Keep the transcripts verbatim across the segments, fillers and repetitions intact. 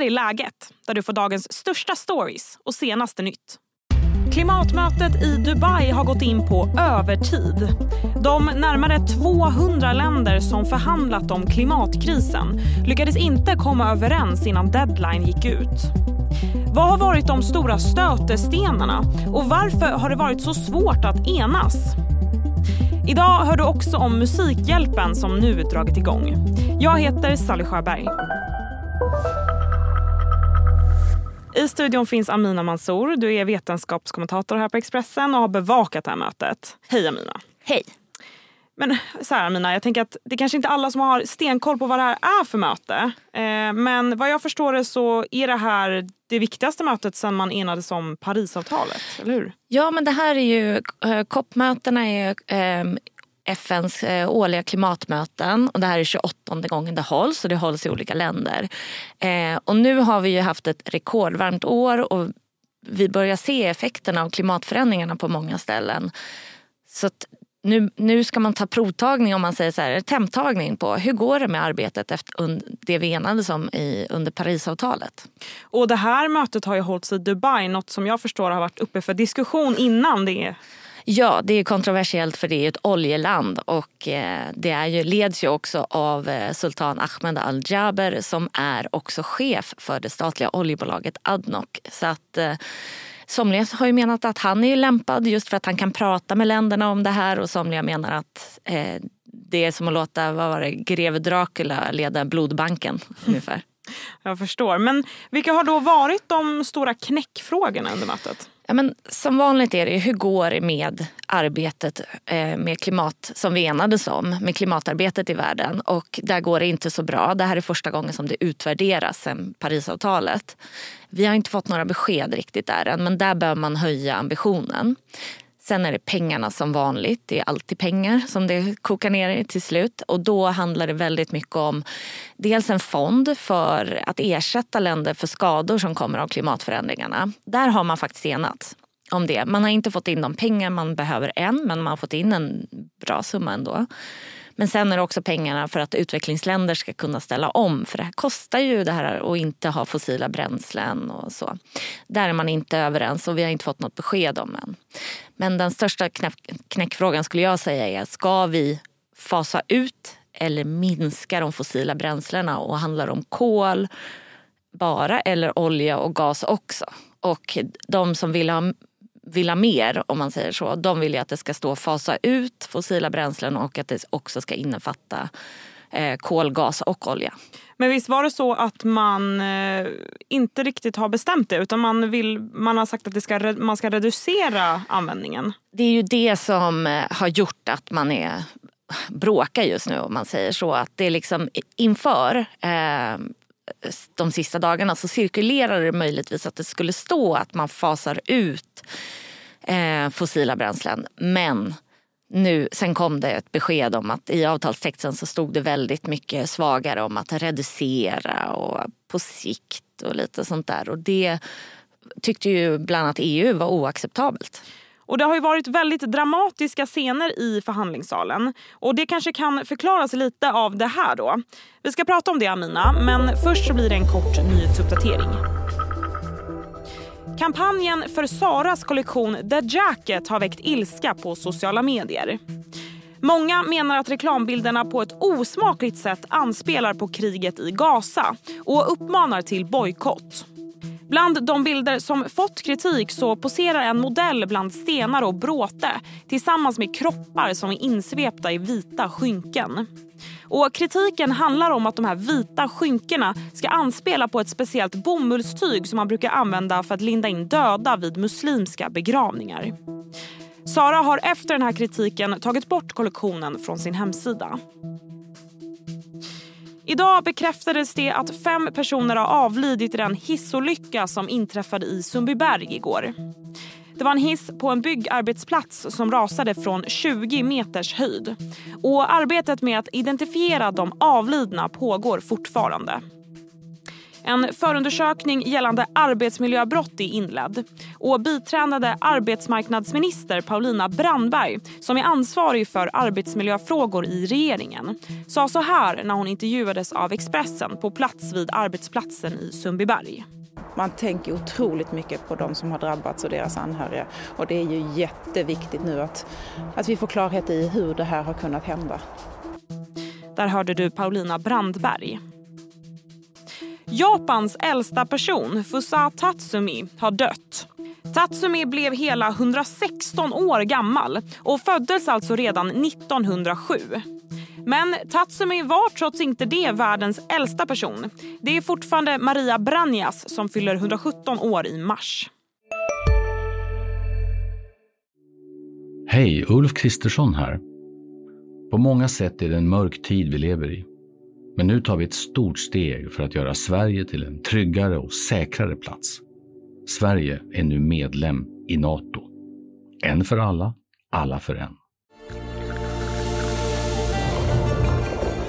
här är läget, där du får dagens största stories och senaste nytt. Klimatmötet i Dubai har gått in på övertid. De närmare tvåhundra länder som förhandlat om klimatkrisen lyckades inte komma överens innan deadline gick ut. Vad har varit de stora stötestenarna och varför har det varit så svårt att enas? Idag hör du också om Musikhjälpen som nu dragit igång. Jag heter Sally Sjöberg. I studion finns Amina Mansour. Du är vetenskapskommentator här på Expressen och har bevakat det här mötet. Hej Amina. Hej. Men så här Amina, jag tänker att det är kanske inte alla som har stenkoll på vad det här är för möte. Men vad jag förstår det så är det här det viktigaste mötet sedan man enades om Parisavtalet, eller hur? Ja, men det här är ju, COP-mötena är ju F N:s årliga klimatmöten och det här är tjugoåttonde gången det hålls och det hålls i olika länder. Och nu har vi ju haft ett rekordvarmt år och vi börjar se effekterna av klimatförändringarna på många ställen. Så att Nu, nu ska man ta provtagning, om man säger så här, temptagning på hur går det med arbetet efter und, det vi enades om i, under Parisavtalet. Och det här mötet har ju hållits i Dubai, något som jag förstår har varit uppe för diskussion innan det. Ja, det är kontroversiellt för det är ett oljeland och det är ju, leds ju också av Sultan Ahmed Al-Jaber som är också chef för det statliga oljebolaget Adnoc. Så att somliga har ju menat att han är lämpad just för att han kan prata med länderna om det här och somliga menar att eh, det är som att låta, vad var det, greve Dracula leda blodbanken ungefär. Jag förstår. Men vilka har då varit de stora knäckfrågorna under mötet? Ja, men som vanligt är det ju, hur går det med arbetet eh, med klimat som vi enades om, med klimatarbetet i världen? Och där går det inte så bra. Det här är första gången som det utvärderas sedan Parisavtalet. Vi har inte fått några besked riktigt där än, men där bör man höja ambitionen. Sen är det pengarna som vanligt. Det är alltid pengar som det kokar ner i till slut. Och då handlar det väldigt mycket om dels en fond för att ersätta länder för skador som kommer av klimatförändringarna. Där har man faktiskt enats om det. Man har inte fått in de pengar man behöver än, men man har fått in en bra summa ändå. Men sen är det också pengarna för att utvecklingsländer ska kunna ställa om. För det här kostar ju det här att inte ha fossila bränslen och så. Där är man inte överens och vi har inte fått något besked om än. Men den största knäck- knäckfrågan skulle jag säga är, ska vi fasa ut eller minska de fossila bränslena? Och handlar om kol bara eller olja och gas också? Och de som vill ha... vill ha mer, om man säger så. De vill ju att det ska stå fasa ut fossila bränslen och att det också ska innefatta eh, kol, gas och olja. Men visst var det så att man eh, inte riktigt har bestämt det utan man, vill, man har sagt att det ska, man ska reducera användningen? Det är ju det som har gjort att man är, bråkar just nu, om man säger så. Att det är liksom inför... Eh, de sista dagarna så cirkulerade det möjligtvis att det skulle stå att man fasar ut eh, fossila bränslen. Men nu, sen kom det ett besked om att i avtalstexten så stod det väldigt mycket svagare om att reducera och på sikt och lite sånt där. Och det tyckte ju bland annat E U var oacceptabelt. Och det har ju varit väldigt dramatiska scener i förhandlingssalen. Och det kanske kan förklaras lite av det här då. Vi ska prata om det, Amina, men först så blir det en kort nyhetsuppdatering. Kampanjen för Zaras kollektion The Jacket har väckt ilska på sociala medier. Många menar att reklambilderna på ett osmakligt sätt anspelar på kriget i Gaza och uppmanar till bojkott. Bland de bilder som fått kritik så poserar en modell bland stenar och bråte tillsammans med kroppar som är insvepta i vita skynken. Och kritiken handlar om att de här vita skynkerna ska anspela på ett speciellt bomullstyg som man brukar använda för att linda in döda vid muslimska begravningar. Zara har efter den här kritiken tagit bort kollektionen från sin hemsida. Idag bekräftades det att fem personer har avlidit i den hissolycka som inträffade i Sundbyberg igår. Det var en hiss på en byggarbetsplats som rasade från tjugo meters höjd. Och arbetet med att identifiera de avlidna pågår fortfarande. En förundersökning gällande arbetsmiljöbrott är inledd. Och biträdande arbetsmarknadsminister Paulina Brandberg, som är ansvarig för arbetsmiljöfrågor i regeringen, sa så här när hon intervjuades av Expressen på plats vid arbetsplatsen i Sundbyberg. Man tänker otroligt mycket på de som har drabbats och deras anhöriga. Och det är ju jätteviktigt nu att, att vi får klarhet i hur det här har kunnat hända. Där hörde du Paulina Brandberg. Japans äldsta person, Fusa Tatsumi, har dött. Tatsumi blev hela hundrasexton år gammal och föddes alltså redan nittonhundrasju. Men Tatsumi var trots inte det världens äldsta person. Det är fortfarande Maria Branias som fyller hundrasjutton år i mars. Hej, Ulf Kristersson här. På många sätt är det en mörk tid vi lever i. Men nu tar vi ett stort steg för att göra Sverige till en tryggare och säkrare plats. Sverige är nu medlem i NATO. En för alla, alla för en.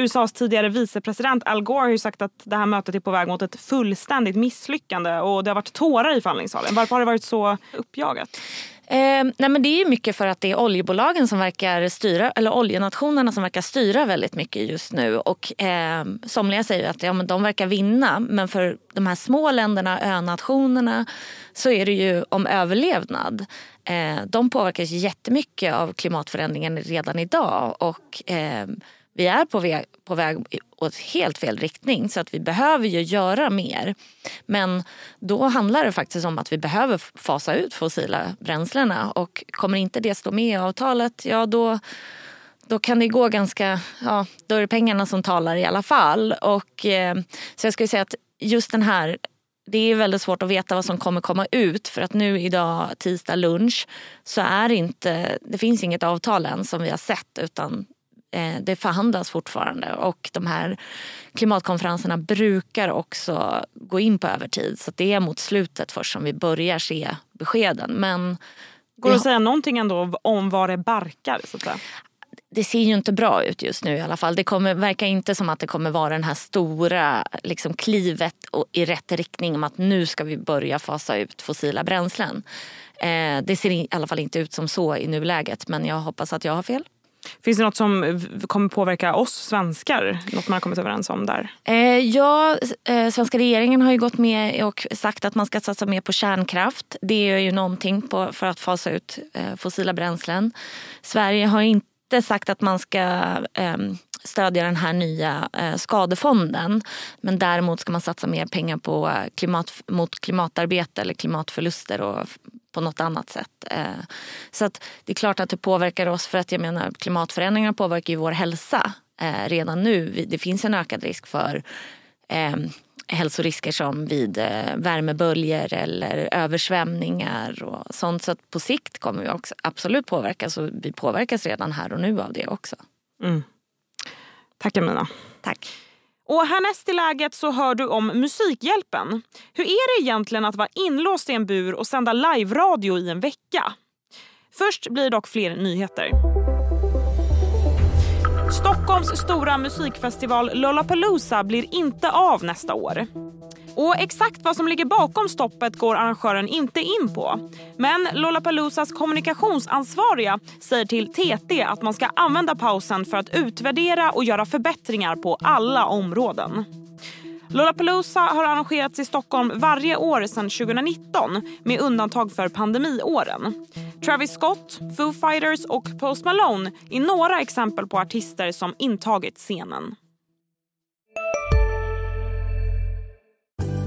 U S As tidigare vicepresident Al Gore har ju sagt att det här mötet är på väg mot ett fullständigt misslyckande och det har varit tårar i förhandlingssalen. Varför har det varit så uppjagat? Eh, nej men det är ju mycket för att det är oljebolagen som verkar styra, eller oljenationerna som verkar styra väldigt mycket just nu. Och eh, somliga säger att ja, men de verkar vinna, men för de här små länderna, önationerna, så är det ju om överlevnad. Eh, de påverkas jättemycket av klimatförändringen redan idag och... Eh, Vi är på väg, på väg åt helt fel riktning så att vi behöver ju göra mer. Men då handlar det faktiskt om att vi behöver fasa ut fossila bränslena. Och kommer inte det stå med i avtalet, ja då, då kan det gå ganska... Ja, då är det pengarna som talar i alla fall. Och, eh, så jag skulle säga att just den här... Det är väldigt svårt att veta vad som kommer komma ut för att nu idag tisdag lunch så är det inte... Det finns inget avtal än som vi har sett utan... Det förhandlas fortfarande och de här klimatkonferenserna brukar också gå in på övertid. Så det är mot slutet först som vi börjar se beskeden. Men går det att säga någonting ändå om vad det barkar? Så att säga? Det ser ju inte bra ut just nu i alla fall. Det kommer, verkar inte som att det kommer vara den här stora liksom, klivet och, i rätt riktning om att nu ska vi börja fasa ut fossila bränslen. Eh, det ser i alla fall inte ut som så i nuläget men jag hoppas att jag har fel. Finns det något som kommer påverka oss svenskar? Något man har kommit överens om där? Eh, ja, eh, svenska regeringen har ju gått med och sagt att man ska satsa mer på kärnkraft. Det är ju någonting på, för att fasa ut eh, fossila bränslen. Sverige har inte sagt att man ska eh, stödja den här nya eh, skadefonden. Men däremot ska man satsa mer pengar på klimat, mot klimatarbete eller klimatförluster och på något annat sätt. Så att det är klart att det påverkar oss för att jag menar klimatförändringar påverkar ju vår hälsa redan nu. Det finns en ökad risk för hälsorisker som vid värmeböljor eller översvämningar och sånt. Så att på sikt kommer vi också absolut påverkas och vi påverkas redan här och nu av det också. Mm. Tack Amina. Tack. Och härnäst i läget så hör du om Musikhjälpen. Hur är det egentligen att vara inlåst i en bur och sända live-radio i en vecka? Först blir dock fler nyheter. Stockholms stora musikfestival Lollapalooza blir inte av nästa år. Och exakt vad som ligger bakom stoppet går arrangören inte in på. Men Lollapaloozas kommunikationsansvariga säger till T T att man ska använda pausen för att utvärdera och göra förbättringar på alla områden. Lollapalooza har arrangerats i Stockholm varje år sedan tjugonitton med undantag för pandemiåren. Travis Scott, Foo Fighters och Post Malone är några exempel på artister som intagit scenen.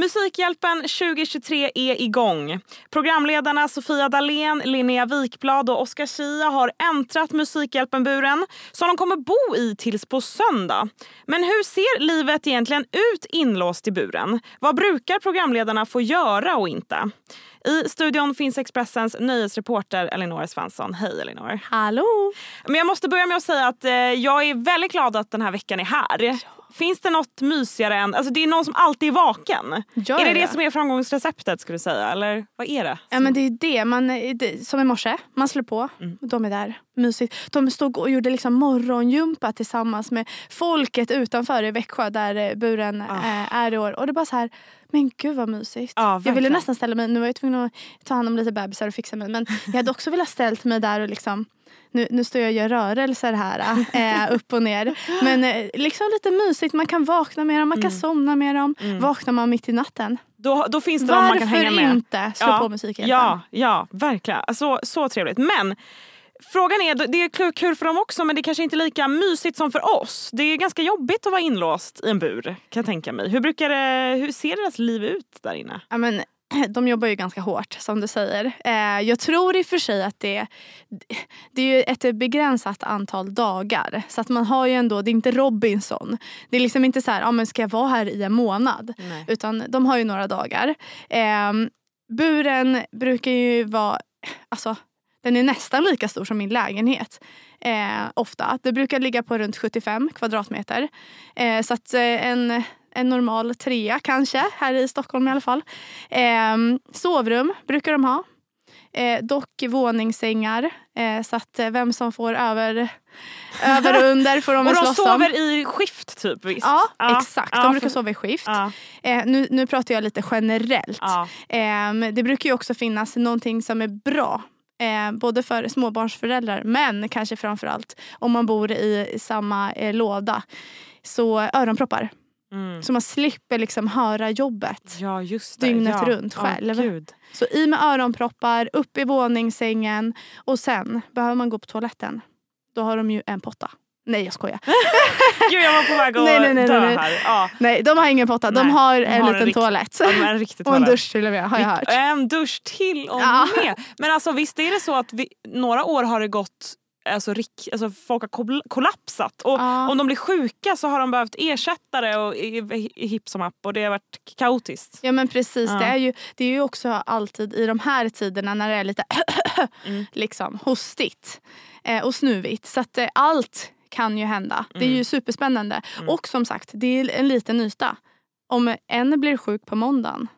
Musikhjälpen tjugohundratjugotre är igång. Programledarna Sofia Dalen, Linnea Wikblad och Oskar Sia har äntrat Musikhjälpen-buren som de kommer bo i tills på söndag. Men hur ser livet egentligen ut inlåst i buren? Vad brukar programledarna få göra och inte? I studion finns Expressens nyhetsreporter Elinora Svensson. Hej Elinora. Hallå. Men jag måste börja med att säga att eh, jag är väldigt glad att den här veckan är här. Finns det något mysigare än... Alltså det är någon som alltid är vaken. Gör är det, det det som är framgångsreceptet skulle du säga? Eller vad är det? Ja men det är det. Man, det som i morse. Man slår på. Mm. De är där. Mysigt. De stod och gjorde liksom morgonjumpa tillsammans med folket utanför i Växjö där buren ah. eh, är i år. Och det är bara så här... Men gud vad mysigt. Ja, jag ville nästan ställa mig, nu var jag tvungen att ta hand om lite bebisar och fixa mig. Men jag hade också velat ställt mig där och liksom, nu, nu står jag och gör rörelser här, äh, upp och ner. Men äh, liksom lite mysigt, man kan vakna med dem, man kan mm. somna med dem. Mm. Vaknar man mitt i natten. Då, då finns det om man kan hänga med. Varför inte slå ja. på musiken? Ja, ja, verkligen. Alltså, så trevligt. Men... Frågan är, det är kul för dem också men det är kanske inte lika mysigt som för oss. Det är ganska jobbigt att vara inlåst i en bur kan jag tänka mig. Hur, brukar det, hur ser deras liv ut där inne? Ja men de jobbar ju ganska hårt som du säger. Jag tror i och för sig att det, det är ju ett begränsat antal dagar. Så att man har ju ändå, det är inte Robinson. Det är liksom inte så här, ja men ska jag vara här i en månad? Nej. Utan de har ju några dagar. Buren brukar ju vara, alltså... Den är nästan lika stor som min lägenhet. Eh, ofta. Det brukar ligga på runt sjuttiofem kvadratmeter. Eh, så att eh, en, en normal trea kanske. Här i Stockholm i alla fall. Eh, sovrum brukar de ha. Eh, dock våningssängar. Eh, så att eh, vem som får över... Över och under får de och slåss om. Och de sover i skift typ visst? Ja, ja. exakt. De ja, brukar för... sova i skift. Ja. Eh, nu, nu pratar jag lite generellt. Ja. Eh, det brukar ju också finnas någonting som är bra. Eh, både för småbarnsföräldrar men kanske framförallt om man bor i samma eh, låda så öronproppar. Mm. Så man slipper liksom höra jobbet ja, just det. dygnet ja. runt själv. Oh, så i med öronproppar, upp i våningssängen och sen behöver man gå på toaletten. Då har de ju en potta. Nej, jag skojar. Gud, jag var på väg att nej, nej, nej, dö nej. här. Ja. Nej, de har ingen potta. De nej, har en de har liten en toalett. Ja, de har en riktig toalett. Och en dusch till och med, har jag hört. En dusch till och ja. med. Men alltså, visst är det så att vi, några år har det gått... Alltså, rik, alltså folk har kollapsat och ah. om de blir sjuka så har de behövt ersättare och hipp som app och det har varit kaotiskt. Ja men precis, ah. det är ju det är ju också alltid i de här tiderna när det är lite mm. liksom hostigt eh, och snuvigt så att eh, allt kan ju hända. Det är mm. ju superspännande mm. och som sagt det är en liten yta. Om en blir sjuk på måndagen,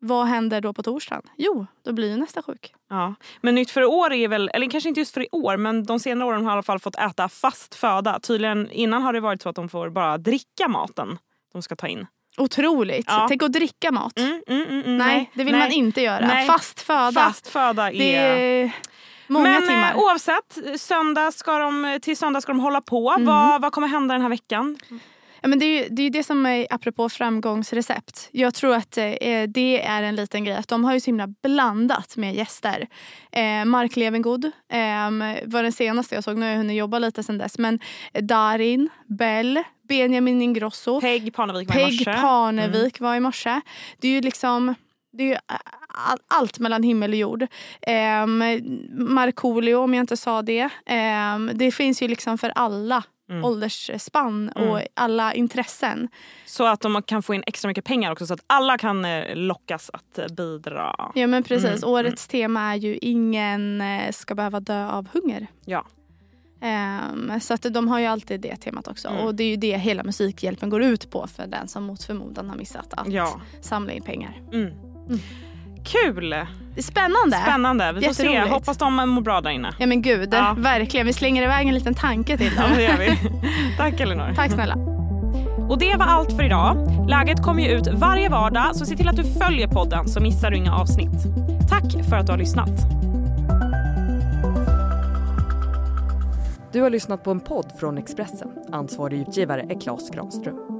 vad händer då på torsdagen? Jo, då blir ju nästa sjuk. Ja, men nytt för i år är väl, eller kanske inte just för i år, men de senare åren har i alla fall fått äta fast föda. Tydligen innan har det varit så att de får bara dricka maten de ska ta in. Otroligt. Ja. Tänk att dricka mat. Mm, mm, mm, mm, nej, nej, det vill nej, man inte göra. Nej. Fast föda. Fast föda är... Det... Många men timmar. Oavsett, söndag ska de, till söndag ska de hålla på. Mm. Vad, vad kommer hända den här veckan? Ja, men det är ju det, är det som är apropå framgångsrecept. Jag tror att eh, det är en liten grej. Att de har ju så himla blandat med gäster. Eh, Mark Levengood eh, var den senaste jag såg. Nu har jag hunnit jobba lite sedan dess. Men Darin, Bell, Benjamin Ingrosso. Peg Parnevik var i morse. Peg Parnevik mm. var i morse. Det är ju liksom... Det är ju all, allt mellan himmel och jord. Eh, Markoolio, om jag inte sa det. Eh, det finns ju liksom för alla mm. åldersspann och mm. alla intressen. Så att de kan få in extra mycket pengar också så att alla kan lockas att bidra. Ja men precis, mm. årets mm. tema är ju ingen ska behöva dö av hunger. Ja. Um, så att de har ju alltid det temat också mm. och det är ju det hela Musikhjälpen går ut på för den som mot förmodan har missat att ja. samla in pengar. Mm. Mm. Kul! Spännande! Spännande, vi får se. Hoppas de mår bra där inne. Ja men gud, ja. verkligen. Vi slänger iväg en liten tanke till dem. Ja, det gör vi. Tack Elinor. Tack snälla. Och det var allt för idag. Läget kommer ju ut varje vardag så se till att du följer podden så missar du inga avsnitt. Tack för att du har lyssnat. Du har lyssnat på en podd från Expressen. Ansvarig utgivare är Claes Granström.